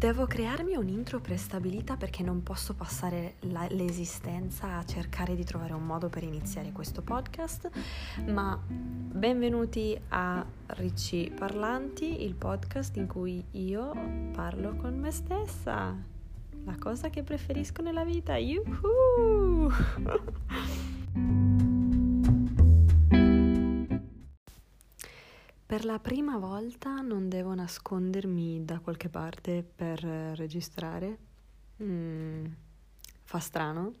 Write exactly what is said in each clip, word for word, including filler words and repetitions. Devo crearmi un intro prestabilita perché non posso passare la, l'esistenza a cercare di trovare un modo per iniziare questo podcast, ma benvenuti a Ricci Parlanti, il podcast in cui io parlo con me stessa, la cosa che preferisco nella vita, yuhuu! Per la prima volta non devo nascondermi da qualche parte per registrare, mm, fa strano,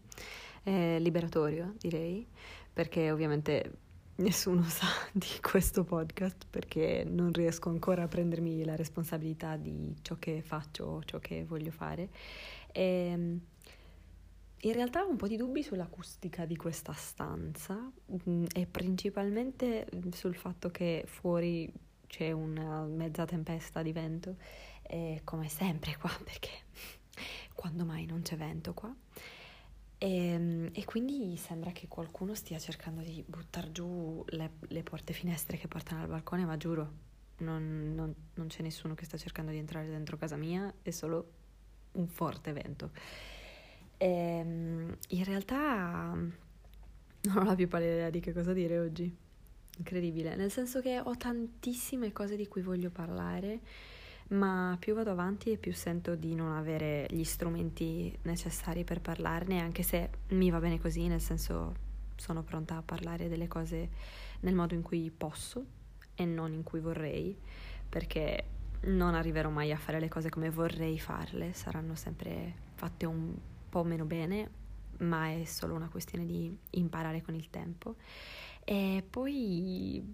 è liberatorio direi, perché ovviamente nessuno sa di questo podcast perché non riesco ancora a prendermi la responsabilità di ciò che faccio o ciò che voglio fare. E in realtà ho un po' di dubbi sull'acustica di questa stanza e principalmente sul fatto che fuori c'è una mezza tempesta di vento, e come sempre qua, perché quando mai non c'è vento qua, e, e quindi sembra che qualcuno stia cercando di buttar giù le, le porte finestre che portano al balcone, ma giuro non, non, non c'è nessuno che sta cercando di entrare dentro casa mia, è solo un forte vento. In realtà non ho la più pallida idea di che cosa dire oggi, incredibile, nel senso che ho tantissime cose di cui voglio parlare, ma più vado avanti e più sento di non avere gli strumenti necessari per parlarne, anche se mi va bene così, nel senso sono pronta a parlare delle cose nel modo in cui posso e non in cui vorrei, perché non arriverò mai a fare le cose come vorrei farle, saranno sempre fatte un po' meno bene, ma è solo una questione di imparare con il tempo. E poi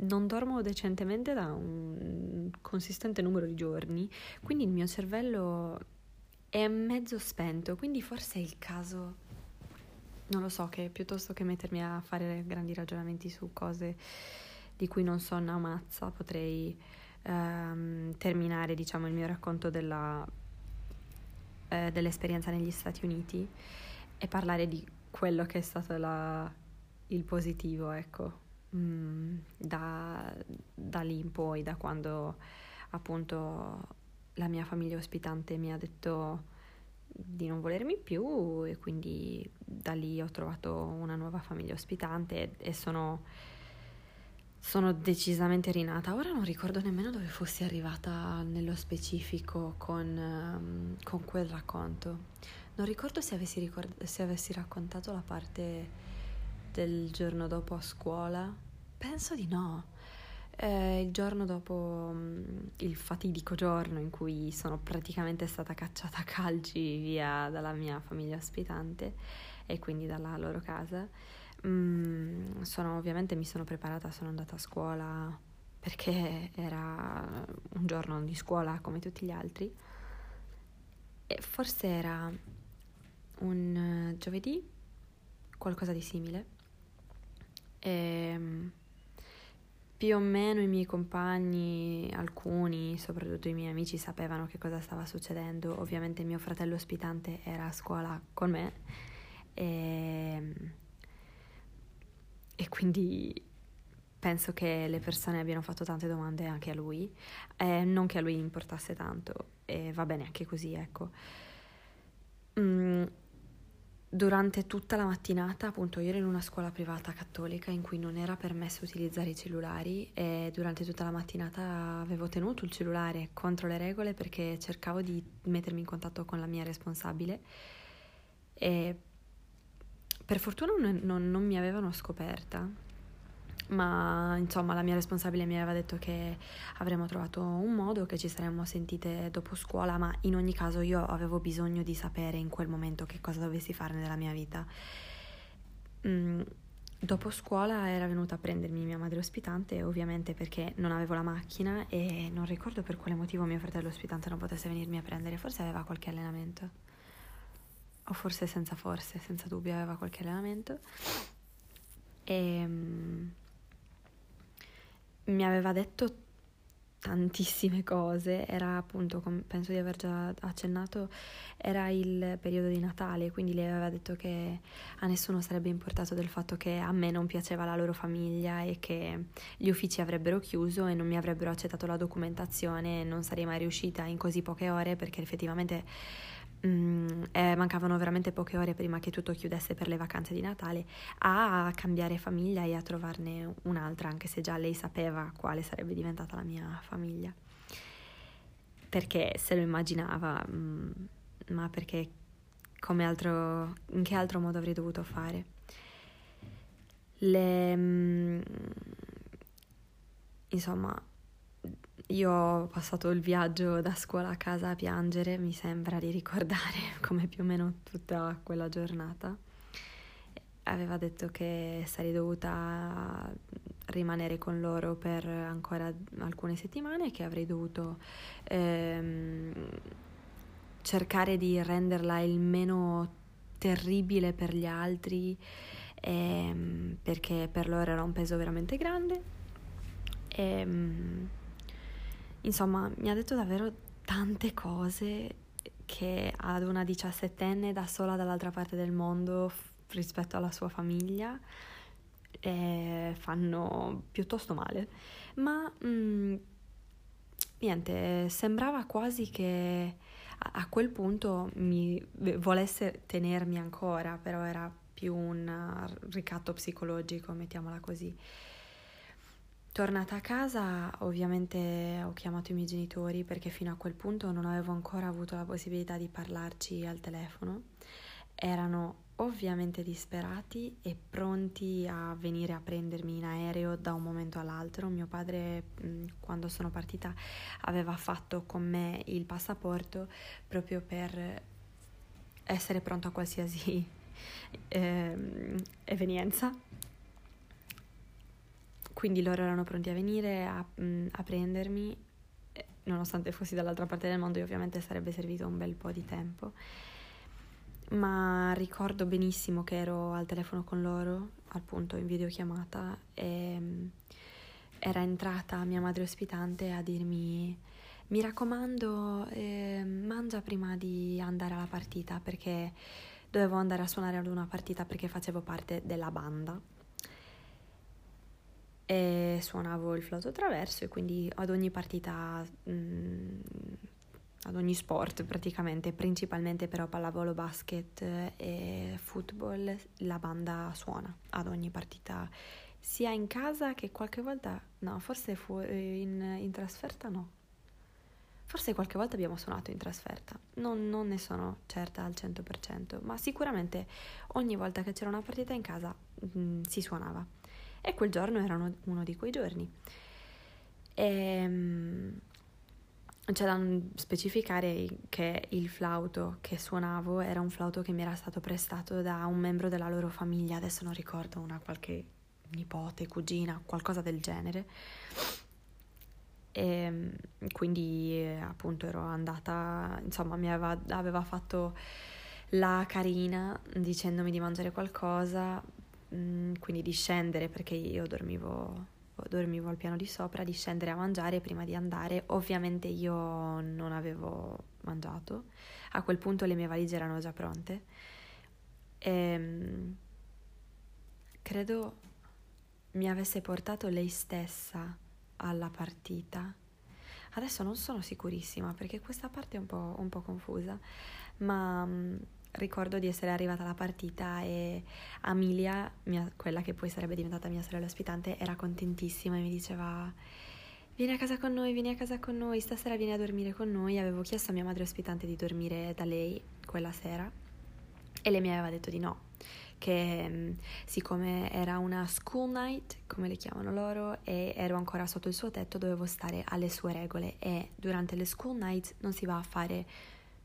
non dormo decentemente da un consistente numero di giorni, quindi il mio cervello è mezzo spento, quindi forse è il caso, non lo so, che piuttosto che mettermi a fare grandi ragionamenti su cose di cui non so una mazza, potrei ehm, terminare, diciamo, il mio racconto della dell'esperienza negli Stati Uniti e parlare di quello che è stato la, il positivo, ecco, mm, da, da lì in poi, da quando appunto la mia famiglia ospitante mi ha detto di non volermi più, e quindi da lì ho trovato una nuova famiglia ospitante e, e sono, sono decisamente rinata. Ora non ricordo nemmeno dove fossi arrivata nello specifico con, um, con quel racconto. Non ricordo se avessi, ricord- se avessi raccontato la parte del giorno dopo a scuola. Penso di no. Eh, il giorno dopo, um, il fatidico giorno in cui sono praticamente stata cacciata a calci via dalla mia famiglia ospitante e quindi dalla loro casa. Mm, sono ovviamente mi sono preparata, sono andata a scuola perché era un giorno di scuola come tutti gli altri, e forse era un giovedì, qualcosa di simile, e più o meno i miei compagni, alcuni, soprattutto i miei amici, sapevano che cosa stava succedendo. Ovviamente mio fratello ospitante era a scuola con me e E quindi penso che le persone abbiano fatto tante domande anche a lui, eh, non che a lui importasse tanto, e va bene anche così, ecco. Mm, durante tutta la mattinata, appunto, io ero in una scuola privata cattolica in cui non era permesso utilizzare i cellulari, e durante tutta la mattinata avevo tenuto il cellulare contro le regole perché cercavo di mettermi in contatto con la mia responsabile, e per fortuna non, non, non mi avevano scoperta, ma insomma la mia responsabile mi aveva detto che avremmo trovato un modo, che ci saremmo sentite dopo scuola, ma in ogni caso io avevo bisogno di sapere in quel momento che cosa dovessi fare nella mia vita. Mm, dopo scuola era venuta a prendermi mia madre ospitante, ovviamente, perché non avevo la macchina e non ricordo per quale motivo mio fratello ospitante non potesse venirmi a prendere, forse aveva qualche allenamento. O forse senza forse, senza dubbio aveva qualche allenamento, e um, mi aveva detto tantissime cose. Era appunto, come penso di aver già accennato, era il periodo di Natale, quindi lei aveva detto che a nessuno sarebbe importato del fatto che a me non piaceva la loro famiglia e che gli uffici avrebbero chiuso e non mi avrebbero accettato la documentazione, non sarei mai riuscita in così poche ore, perché effettivamente Mm, eh, mancavano veramente poche ore prima che tutto chiudesse per le vacanze di Natale, a cambiare famiglia e a trovarne un'altra, anche se già lei sapeva quale sarebbe diventata la mia famiglia, perché se lo immaginava, mm, ma perché come altro, in che altro modo avrei dovuto fare? Le, mm, insomma io ho passato il viaggio da scuola a casa a piangere, mi sembra di ricordare, come più o meno tutta quella giornata. Aveva detto che sarei dovuta rimanere con loro per ancora alcune settimane, che avrei dovuto ehm, cercare di renderla il meno terribile per gli altri, ehm, perché per loro era un peso veramente grande. Ehm, Insomma, mi ha detto davvero tante cose che ad una diciassettenne da sola dall'altra parte del mondo f- rispetto alla sua famiglia eh, fanno piuttosto male. Ma mh, niente, sembrava quasi che a-, a quel punto mi volesse tenermi ancora, però era più un ricatto psicologico, mettiamola così. Tornata a casa, ovviamente ho chiamato i miei genitori, perché fino a quel punto non avevo ancora avuto la possibilità di parlarci al telefono. Erano ovviamente disperati e pronti a venire a prendermi in aereo da un momento all'altro. Mio padre, quando sono partita, aveva fatto con me il passaporto proprio per essere pronto a qualsiasi eh, evenienza. Quindi loro erano pronti a venire a, a prendermi, nonostante fossi dall'altra parte del mondo, e ovviamente sarebbe servito un bel po' di tempo. Ma ricordo benissimo che ero al telefono con loro, appunto in videochiamata, e era entrata mia madre ospitante a dirmi: mi raccomando, eh, mangia prima di andare alla partita, perché dovevo andare a suonare ad una partita, perché facevo parte della banda e suonavo il flauto traverso, e quindi ad ogni partita, mh, ad ogni sport praticamente, principalmente però pallavolo, basket e football, la banda suona ad ogni partita, sia in casa che qualche volta, no, forse fu in, in trasferta, no, forse qualche volta abbiamo suonato in trasferta, non, non ne sono certa al cento per cento, ma sicuramente ogni volta che c'era una partita in casa mh, si suonava. E quel giorno era uno, uno di quei giorni. E, c'è da specificare che il flauto che suonavo era un flauto che mi era stato prestato da un membro della loro famiglia, adesso non ricordo, una qualche nipote, cugina, qualcosa del genere. E quindi appunto ero andata, insomma mi aveva, aveva fatto la carina dicendomi di mangiare qualcosa, quindi di scendere, perché io dormivo, dormivo al piano di sopra, di scendere a mangiare prima di andare. Ovviamente io non avevo mangiato, a quel punto le mie valigie erano già pronte, e credo mi avesse portato lei stessa alla partita, adesso non sono sicurissima perché questa parte è un po', un po' confusa, ma ricordo di essere arrivata alla partita e Amelia, mia, quella che poi sarebbe diventata mia sorella ospitante, era contentissima e mi diceva: vieni a casa con noi, vieni a casa con noi, stasera vieni a dormire con noi. Avevo chiesto a mia madre ospitante di dormire da lei quella sera e lei mi aveva detto di no, che siccome era una school night, come le chiamano loro, e ero ancora sotto il suo tetto, dovevo stare alle sue regole, e durante le school night non si va a fare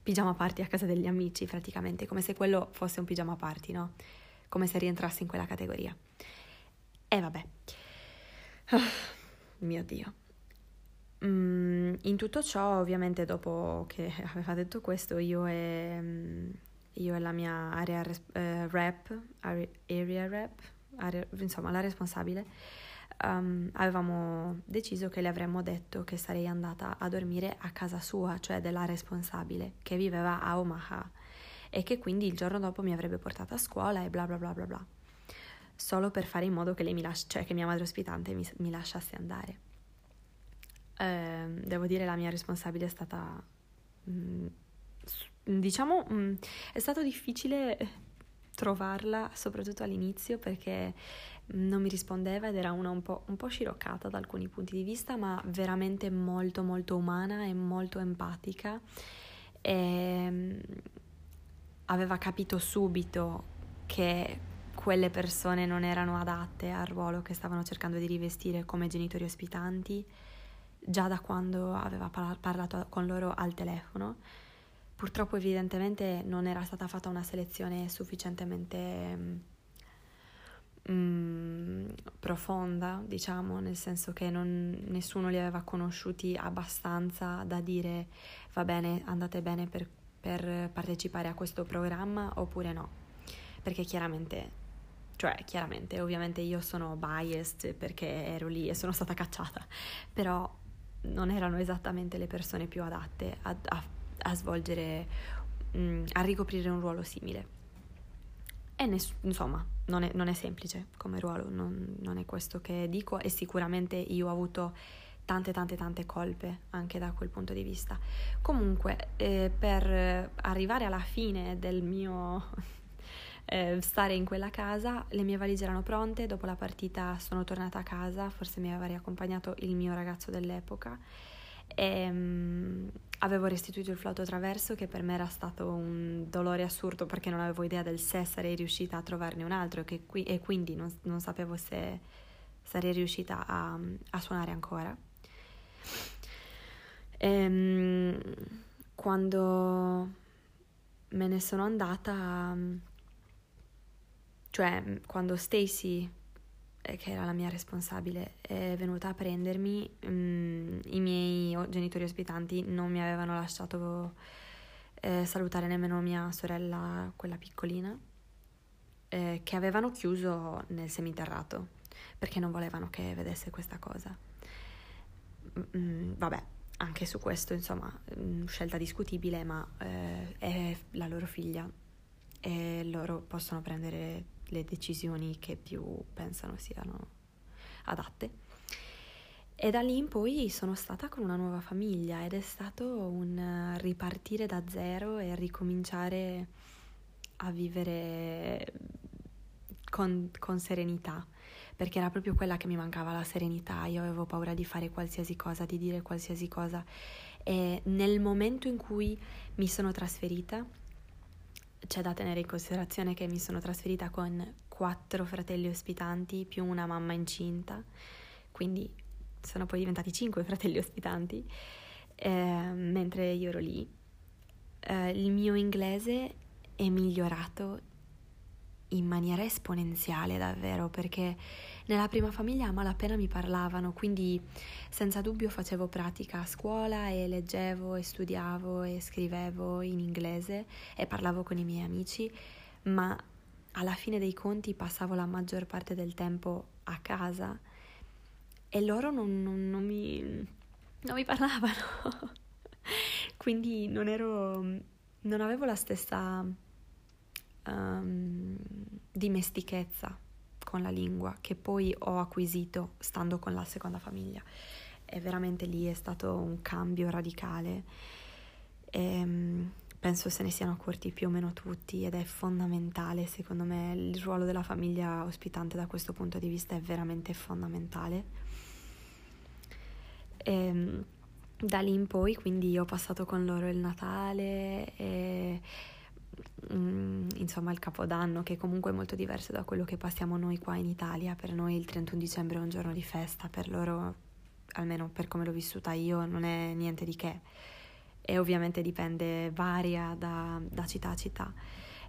pigiama party a casa degli amici, praticamente, come se quello fosse un pigiama party, no? Come se rientrasse in quella categoria. E vabbè, oh, mio Dio. Mm, in tutto ciò, ovviamente, dopo che aveva detto questo, io e, io e la mia area eh, rap, area rap, area, insomma, la responsabile, um, avevamo deciso che le avremmo detto che sarei andata a dormire a casa sua, cioè della responsabile, che viveva a Omaha, e che quindi il giorno dopo mi avrebbe portata a scuola e bla bla bla bla bla, solo per fare in modo che lei mi lasci- cioè che mia madre ospitante mi, mi lasciasse andare. Eh, devo dire, la mia responsabile è stata mh, diciamo mh, è stato difficile trovarla, soprattutto all'inizio, perché non mi rispondeva ed era una un po', un po' sciroccata da alcuni punti di vista, ma veramente molto molto umana e molto empatica, e mh, aveva capito subito che quelle persone non erano adatte al ruolo che stavano cercando di rivestire come genitori ospitanti, già da quando aveva parlato con loro al telefono. Purtroppo evidentemente non era stata fatta una selezione sufficientemente mm, profonda, diciamo, nel senso che non, nessuno li aveva conosciuti abbastanza da dire va bene, andate bene per, per partecipare a questo programma oppure no, perché chiaramente... Cioè, chiaramente, ovviamente io sono biased perché ero lì e sono stata cacciata, però non erano esattamente le persone più adatte a, a, a svolgere, mh, a ricoprire un ruolo simile. E ness- insomma, non è, non è semplice come ruolo, non, non è questo che dico, e sicuramente io ho avuto tante tante tante colpe anche da quel punto di vista. Comunque, eh, per arrivare alla fine del mio... Eh, stare in quella casa, le mie valigie erano pronte. Dopo la partita sono tornata a casa, forse mi aveva riaccompagnato il mio ragazzo dell'epoca, e um, avevo restituito il flauto traverso, che per me era stato un dolore assurdo perché non avevo idea del se sarei riuscita a trovarne un altro, che qui, e quindi non, non sapevo se sarei riuscita a, a suonare ancora. E, um, quando me ne sono andata, cioè quando Stacy, che era la mia responsabile, è venuta a prendermi, mh, i miei genitori ospitanti non mi avevano lasciato eh, salutare nemmeno mia sorella, quella piccolina, eh, che avevano chiuso nel seminterrato, perché non volevano che vedesse questa cosa. Mh, vabbè, anche su questo, insomma, mh, scelta discutibile, ma eh, è la loro figlia e loro possono prendere le decisioni che più pensano siano adatte. E da lì in poi sono stata con una nuova famiglia ed è stato un ripartire da zero e ricominciare a vivere con, con serenità, perché era proprio quella che mi mancava, la serenità. Io avevo paura di fare qualsiasi cosa, di dire qualsiasi cosa, e nel momento in cui mi sono trasferita, c'è da tenere in considerazione che mi sono trasferita con quattro fratelli ospitanti più una mamma incinta, quindi sono poi diventati cinque fratelli ospitanti, eh, mentre io ero lì. Eh, il mio inglese è migliorato in maniera esponenziale davvero, perché nella prima famiglia a malapena mi parlavano, quindi senza dubbio facevo pratica a scuola e leggevo e studiavo e scrivevo in inglese e parlavo con i miei amici, ma alla fine dei conti passavo la maggior parte del tempo a casa e loro non, non, non, mi, non mi parlavano quindi non ero non avevo la stessa Um, dimestichezza con la lingua che poi ho acquisito stando con la seconda famiglia. E veramente lì è stato un cambio radicale, e, um, penso se ne siano accorti più o meno tutti, ed è fondamentale, secondo me il ruolo della famiglia ospitante da questo punto di vista è veramente fondamentale. E, um, da lì in poi quindi ho passato con loro il Natale e insomma il Capodanno, che comunque è molto diverso da quello che passiamo noi qua in Italia. Per noi il trentuno dicembre è un giorno di festa, per loro, almeno per come l'ho vissuta io, non è niente di che, e ovviamente dipende, varia da, da città a città,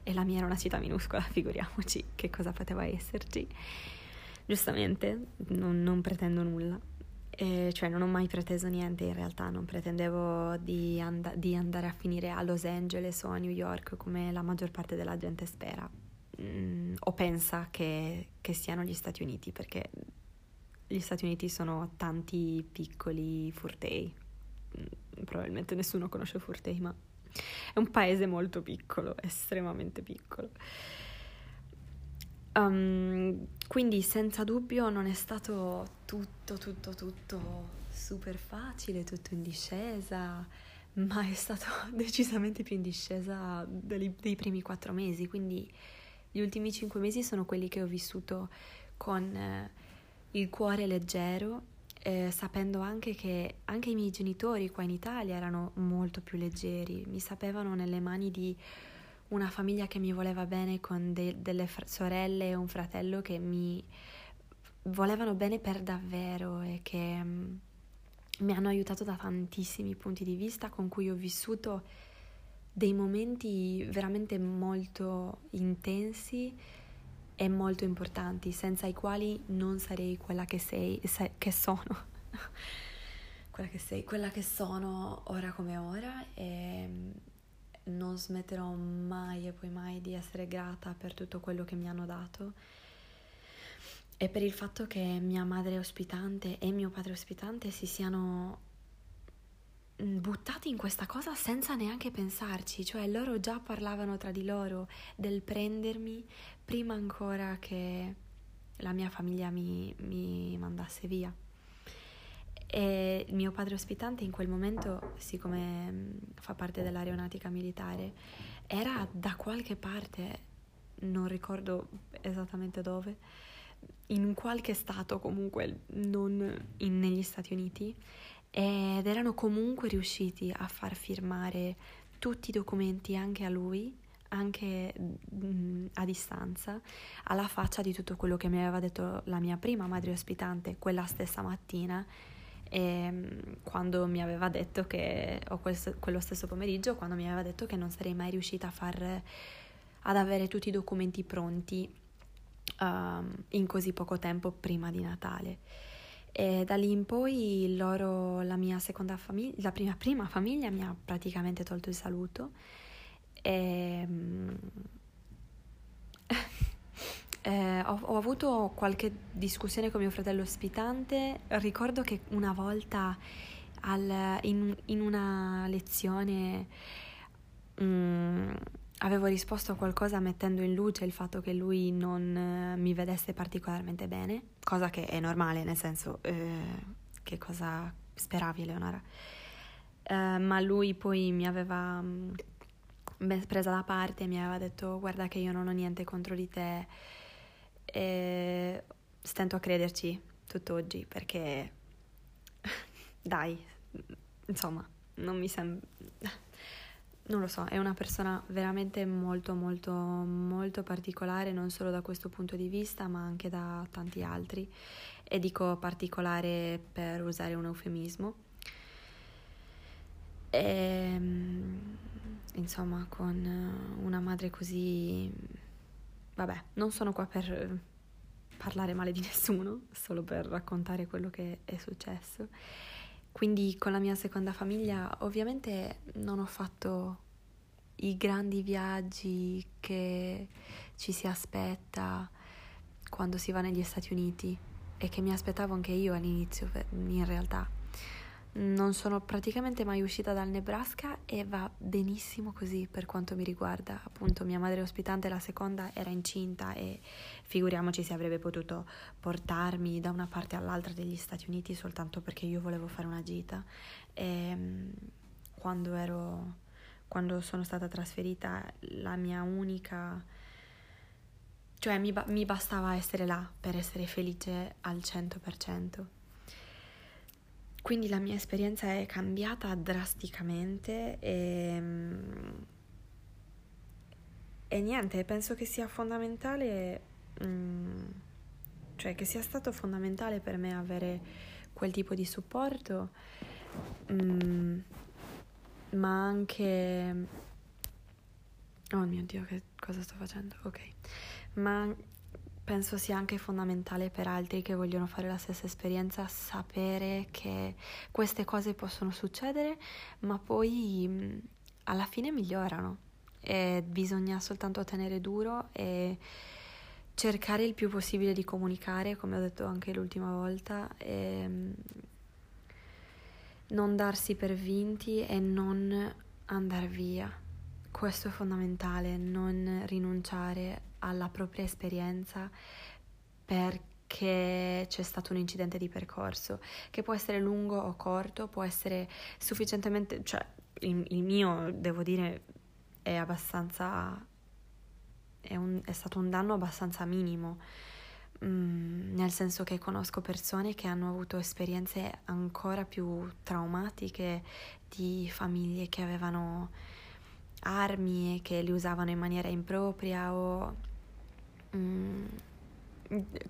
e la mia era una città minuscola, figuriamoci che cosa poteva esserci. Giustamente non, non pretendo nulla, eh, cioè non ho mai preteso niente in realtà, non pretendevo di, and- di andare a finire a Los Angeles o a New York come la maggior parte della gente spera, mm, o pensa che, che siano gli Stati Uniti, perché gli Stati Uniti sono tanti piccoli Furtei, probabilmente nessuno conosce Furtei, ma è un paese molto piccolo, estremamente piccolo. Um, quindi senza dubbio non è stato tutto, tutto, tutto super facile, tutto in discesa, ma è stato decisamente più in discesa dei, dei primi quattro mesi, quindi gli ultimi cinque mesi sono quelli che ho vissuto con eh, il cuore leggero, eh, sapendo anche che anche i miei genitori qua in Italia erano molto più leggeri, mi sapevano nelle mani di una famiglia che mi voleva bene, con de- delle fr- sorelle e un fratello che mi volevano bene per davvero e che um, mi hanno aiutato da tantissimi punti di vista, con cui ho vissuto dei momenti veramente molto intensi e molto importanti, senza i quali non sarei quella che sei, se- che sono quella che sei, quella che sono ora come ora, e non smetterò mai e poi mai di essere grata per tutto quello che mi hanno dato e per il fatto che mia madre ospitante e mio padre ospitante si siano buttati in questa cosa senza neanche pensarci, cioè loro già parlavano tra di loro del prendermi prima ancora che la mia famiglia mi, mi mandasse via. E mio padre ospitante in quel momento, siccome fa parte dell'aeronautica militare, era da qualche parte, non ricordo esattamente dove, in qualche stato comunque, non in, negli Stati Uniti, ed erano comunque riusciti a far firmare tutti i documenti anche a lui, anche a distanza, alla faccia di tutto quello che mi aveva detto la mia prima madre ospitante quella stessa mattina, e quando mi aveva detto che, o questo, quello stesso pomeriggio, quando mi aveva detto che non sarei mai riuscita a far, ad avere tutti i documenti pronti um, in così poco tempo prima di Natale. E da lì in poi loro, la mia seconda famiglia, la prima, prima famiglia mi ha praticamente tolto il saluto e um, Eh, ho, ho avuto qualche discussione con mio fratello ospitante. Ricordo che una volta al, in, in una lezione um, avevo risposto a qualcosa mettendo in luce il fatto che lui non mi vedesse particolarmente bene, cosa che è normale, nel senso eh, che cosa speravi, Leonora? Eh, ma lui poi mi aveva presa da parte e mi aveva detto: guarda che io non ho niente contro di te, e stento a crederci tutt'oggi perché dai, insomma, non mi sembra, non lo so, è una persona veramente molto molto molto particolare, non solo da questo punto di vista ma anche da tanti altri, e dico particolare per usare un eufemismo. E insomma, con una madre così, vabbè, non sono qua per parlare male di nessuno, solo per raccontare quello che è successo. Quindi con la mia seconda famiglia ovviamente non ho fatto i grandi viaggi che ci si aspetta quando si va negli Stati Uniti e che mi aspettavo anche io all'inizio. In realtà non sono praticamente mai uscita dal Nebraska e va benissimo così per quanto mi riguarda. Appunto, mia madre ospitante, la seconda, era incinta e figuriamoci se avrebbe potuto portarmi da una parte all'altra degli Stati Uniti soltanto perché io volevo fare una gita. E quando ero quando sono stata trasferita, la mia unica cioè mi, ba- mi bastava essere là per essere felice al cento per cento. Quindi la mia esperienza è cambiata drasticamente e, e niente, penso che sia fondamentale, cioè che sia stato fondamentale per me avere quel tipo di supporto, ma anche, oh mio Dio, che cosa sto facendo? Ok, ma penso sia anche fondamentale per altri che vogliono fare la stessa esperienza sapere che queste cose possono succedere, ma poi alla fine migliorano e bisogna soltanto tenere duro e cercare il più possibile di comunicare, come ho detto anche l'ultima volta, e non darsi per vinti e non andare via. Questo è fondamentale, non rinunciare alla propria esperienza perché c'è stato un incidente di percorso, che può essere lungo o corto, può essere sufficientemente, cioè il, il mio, devo dire, è abbastanza è, un, è stato un danno abbastanza minimo, mm, nel senso che conosco persone che hanno avuto esperienze ancora più traumatiche di famiglie che avevano armi e che li usavano in maniera impropria o mm,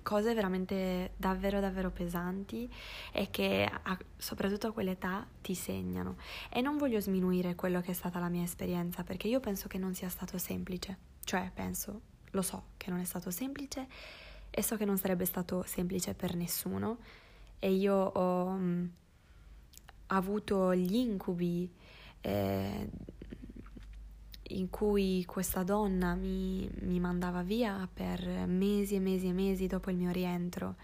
cose veramente davvero davvero pesanti e che a, soprattutto a quell'età ti segnano. E non voglio sminuire quello che è stata la mia esperienza, perché io penso che non sia stato semplice, cioè penso, lo so che non è stato semplice e so che non sarebbe stato semplice per nessuno, e io ho mh, avuto gli incubi eh, in cui questa donna mi, mi mandava via per mesi e mesi e mesi dopo il mio rientro,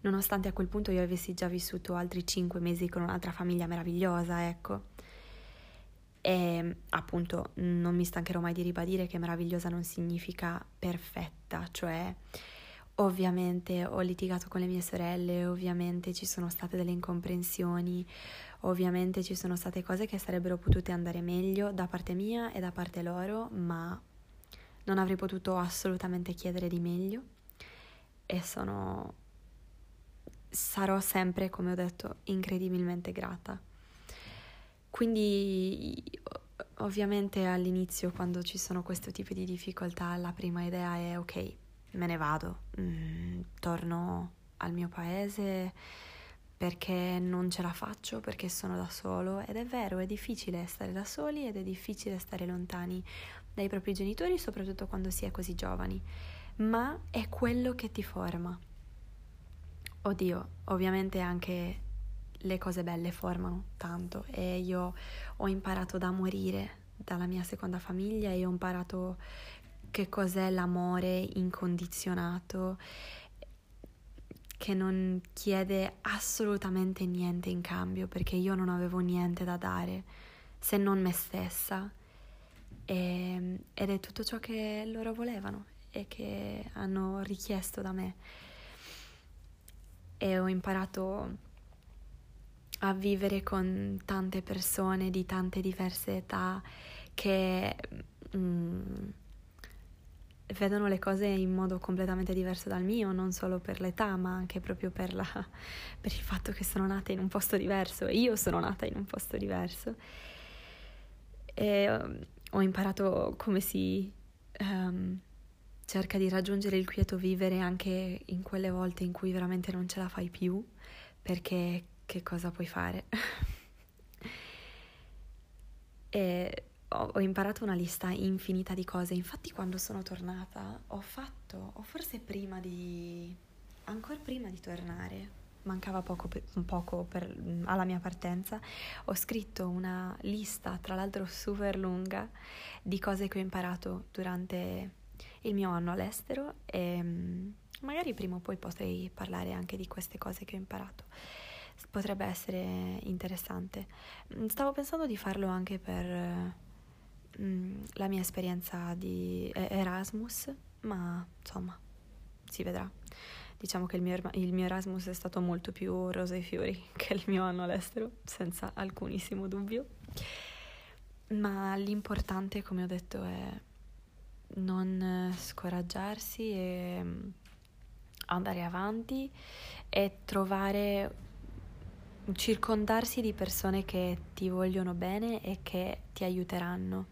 nonostante a quel punto io avessi già vissuto altri cinque mesi con un'altra famiglia meravigliosa, ecco. E appunto non mi stancherò mai di ribadire che meravigliosa non significa perfetta, cioè ovviamente ho litigato con le mie sorelle, ovviamente ci sono state delle incomprensioni, ovviamente ci sono state cose che sarebbero potute andare meglio da parte mia e da parte loro, ma non avrei potuto assolutamente chiedere di meglio, e sono sarò sempre, come ho detto, incredibilmente grata. Quindi ovviamente all'inizio, quando ci sono questo tipo di difficoltà, la prima idea è ok, me ne vado, mm, torno al mio paese perché non ce la faccio, perché sono da solo. Ed è vero, è difficile stare da soli ed è difficile stare lontani dai propri genitori, soprattutto quando si è così giovani, ma è quello che ti forma. Oddio, ovviamente anche le cose belle formano tanto, e io ho imparato da morire dalla mia seconda famiglia e ho imparato che cos'è l'amore incondizionato, che non chiede assolutamente niente in cambio, perché io non avevo niente da dare se non me stessa, e, ed è tutto ciò che loro volevano e che hanno richiesto da me. E ho imparato a vivere con tante persone di tante diverse età che mm, vedono le cose in modo completamente diverso dal mio, non solo per l'età, ma anche proprio per, la, per il fatto che sono nata in un posto diverso. Io sono nata in un posto diverso e ho imparato come si um, cerca di raggiungere il quieto vivere anche in quelle volte in cui veramente non ce la fai più, perché che cosa puoi fare? E ho, ho imparato una lista infinita di cose. Infatti quando sono tornata ho fatto, o forse prima di, ancora prima di tornare, mancava poco per, un poco per, alla mia partenza, ho scritto una lista, tra l'altro super lunga, di cose che ho imparato durante il mio anno all'estero, e magari prima o poi potrei parlare anche di queste cose che ho imparato. Potrebbe essere interessante. Stavo pensando di farlo anche per mm, la mia esperienza di Erasmus, ma insomma si vedrà. Diciamo che il mio, il mio Erasmus è stato molto più rose e fiori che il mio anno all'estero, senza alcunissimo dubbio, ma l'importante, come ho detto, è non scoraggiarsi e andare avanti e trovare circondarsi di persone che ti vogliono bene e che ti aiuteranno,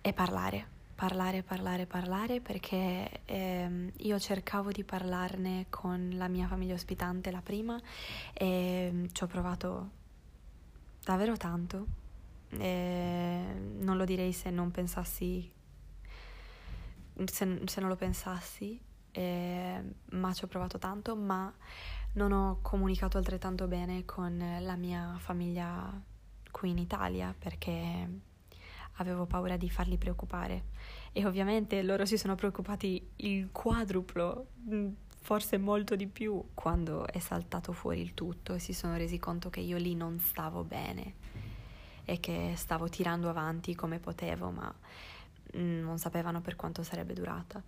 e parlare, parlare, parlare, parlare, perché ehm, io cercavo di parlarne con la mia famiglia ospitante, la prima, e ci ho provato davvero tanto, e non lo direi se non pensassi se, se non lo pensassi e, ma ci ho provato tanto, ma non ho comunicato altrettanto bene con la mia famiglia qui in Italia, perché avevo paura di farli preoccupare e ovviamente loro si sono preoccupati il quadruplo, forse molto di più, quando è saltato fuori il tutto e si sono resi conto che io lì non stavo bene e che stavo tirando avanti come potevo, ma non sapevano per quanto sarebbe durata.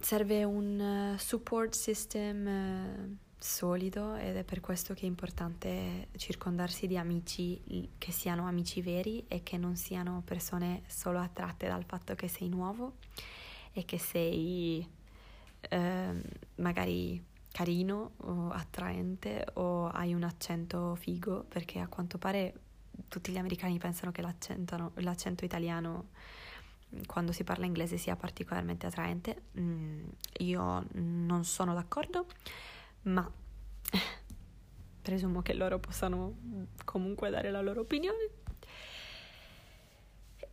Serve un support system solido ed è per questo che è importante circondarsi di amici che siano amici veri e che non siano persone solo attratte dal fatto che sei nuovo e che sei eh, magari carino o attraente o hai un accento figo, perché a quanto pare tutti gli americani pensano che l'accento, l'accento italiano quando si parla inglese sia particolarmente attraente. Mm, io non sono d'accordo, ma presumo che loro possano comunque dare la loro opinione.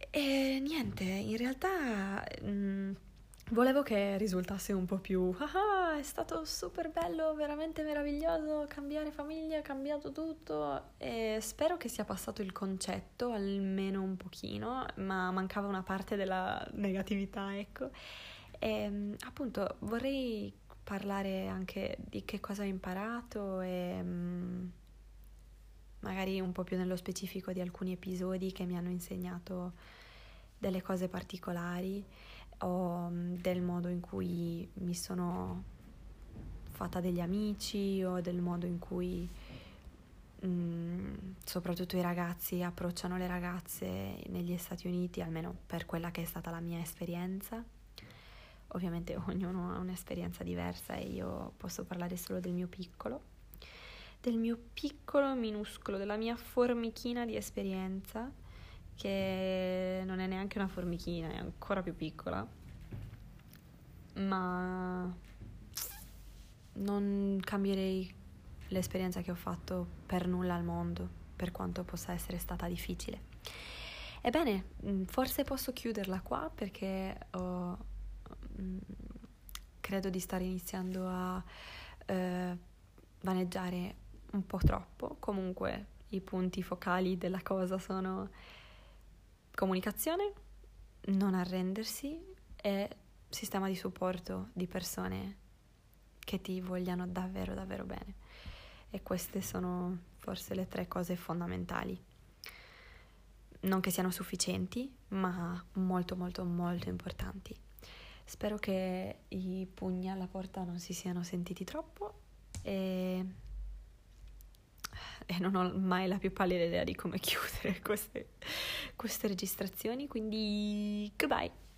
E niente, in realtà mm, volevo che risultasse un po' più ah, è stato super bello, veramente meraviglioso, cambiare famiglia, cambiato tutto, e spero che sia passato il concetto almeno un pochino, ma mancava una parte della negatività, ecco. E appunto vorrei parlare anche di che cosa ho imparato e magari un po' più nello specifico di alcuni episodi che mi hanno insegnato delle cose particolari o del modo in cui mi sono fatta degli amici o del modo in cui mh, soprattutto i ragazzi approcciano le ragazze negli Stati Uniti, almeno per quella che è stata la mia esperienza. Ovviamente ognuno ha un'esperienza diversa e io posso parlare solo del mio piccolo, del mio piccolo minuscolo, della mia formichina di esperienza, che non è neanche una formichina, è ancora più piccola, ma non cambierei l'esperienza che ho fatto per nulla al mondo, per quanto possa essere stata difficile. Ebbene, forse posso chiuderla qua, perché ho... credo di stare iniziando a eh, vaneggiare un po' troppo. Comunque i punti focali della cosa sono comunicazione, non arrendersi e sistema di supporto di persone che ti vogliano davvero davvero bene, e queste sono forse le tre cose fondamentali. Non che siano sufficienti, ma molto molto molto importanti. Spero che i pugni alla porta non si siano sentiti troppo e... e non ho mai la più pallida idea di come chiudere queste, queste registrazioni, quindi goodbye!